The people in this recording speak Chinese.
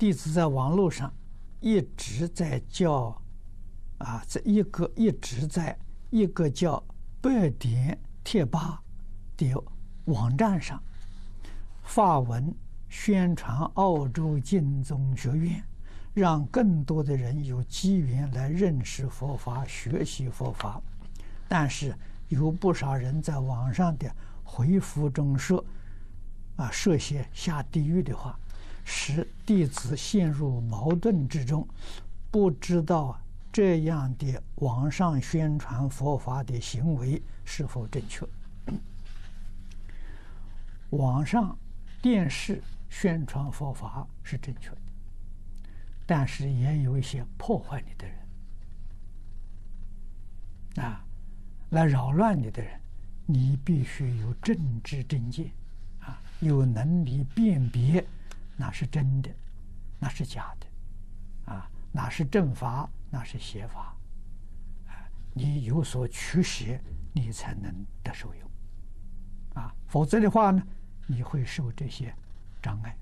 弟子在网络上一直在教啊，一直在一个叫百点贴吧的网站上发文宣传澳洲净宗学院，让更多的人有机缘来认识佛法、学习佛法。但是有不少人在网上的回复中说些下地狱的话，使弟子陷入矛盾之中，不知道这样的网上宣传佛法的行为是否正确。网上电视宣传佛法是正确的，但是也有一些破坏你的人啊，来扰乱你的人，你必须有正知正见啊，有能力辨别哪是真的，哪是假的，啊，哪是正法，哪是邪法，啊，你有所取舍，你才能得受用，啊，否则的话呢，你会受这些障碍。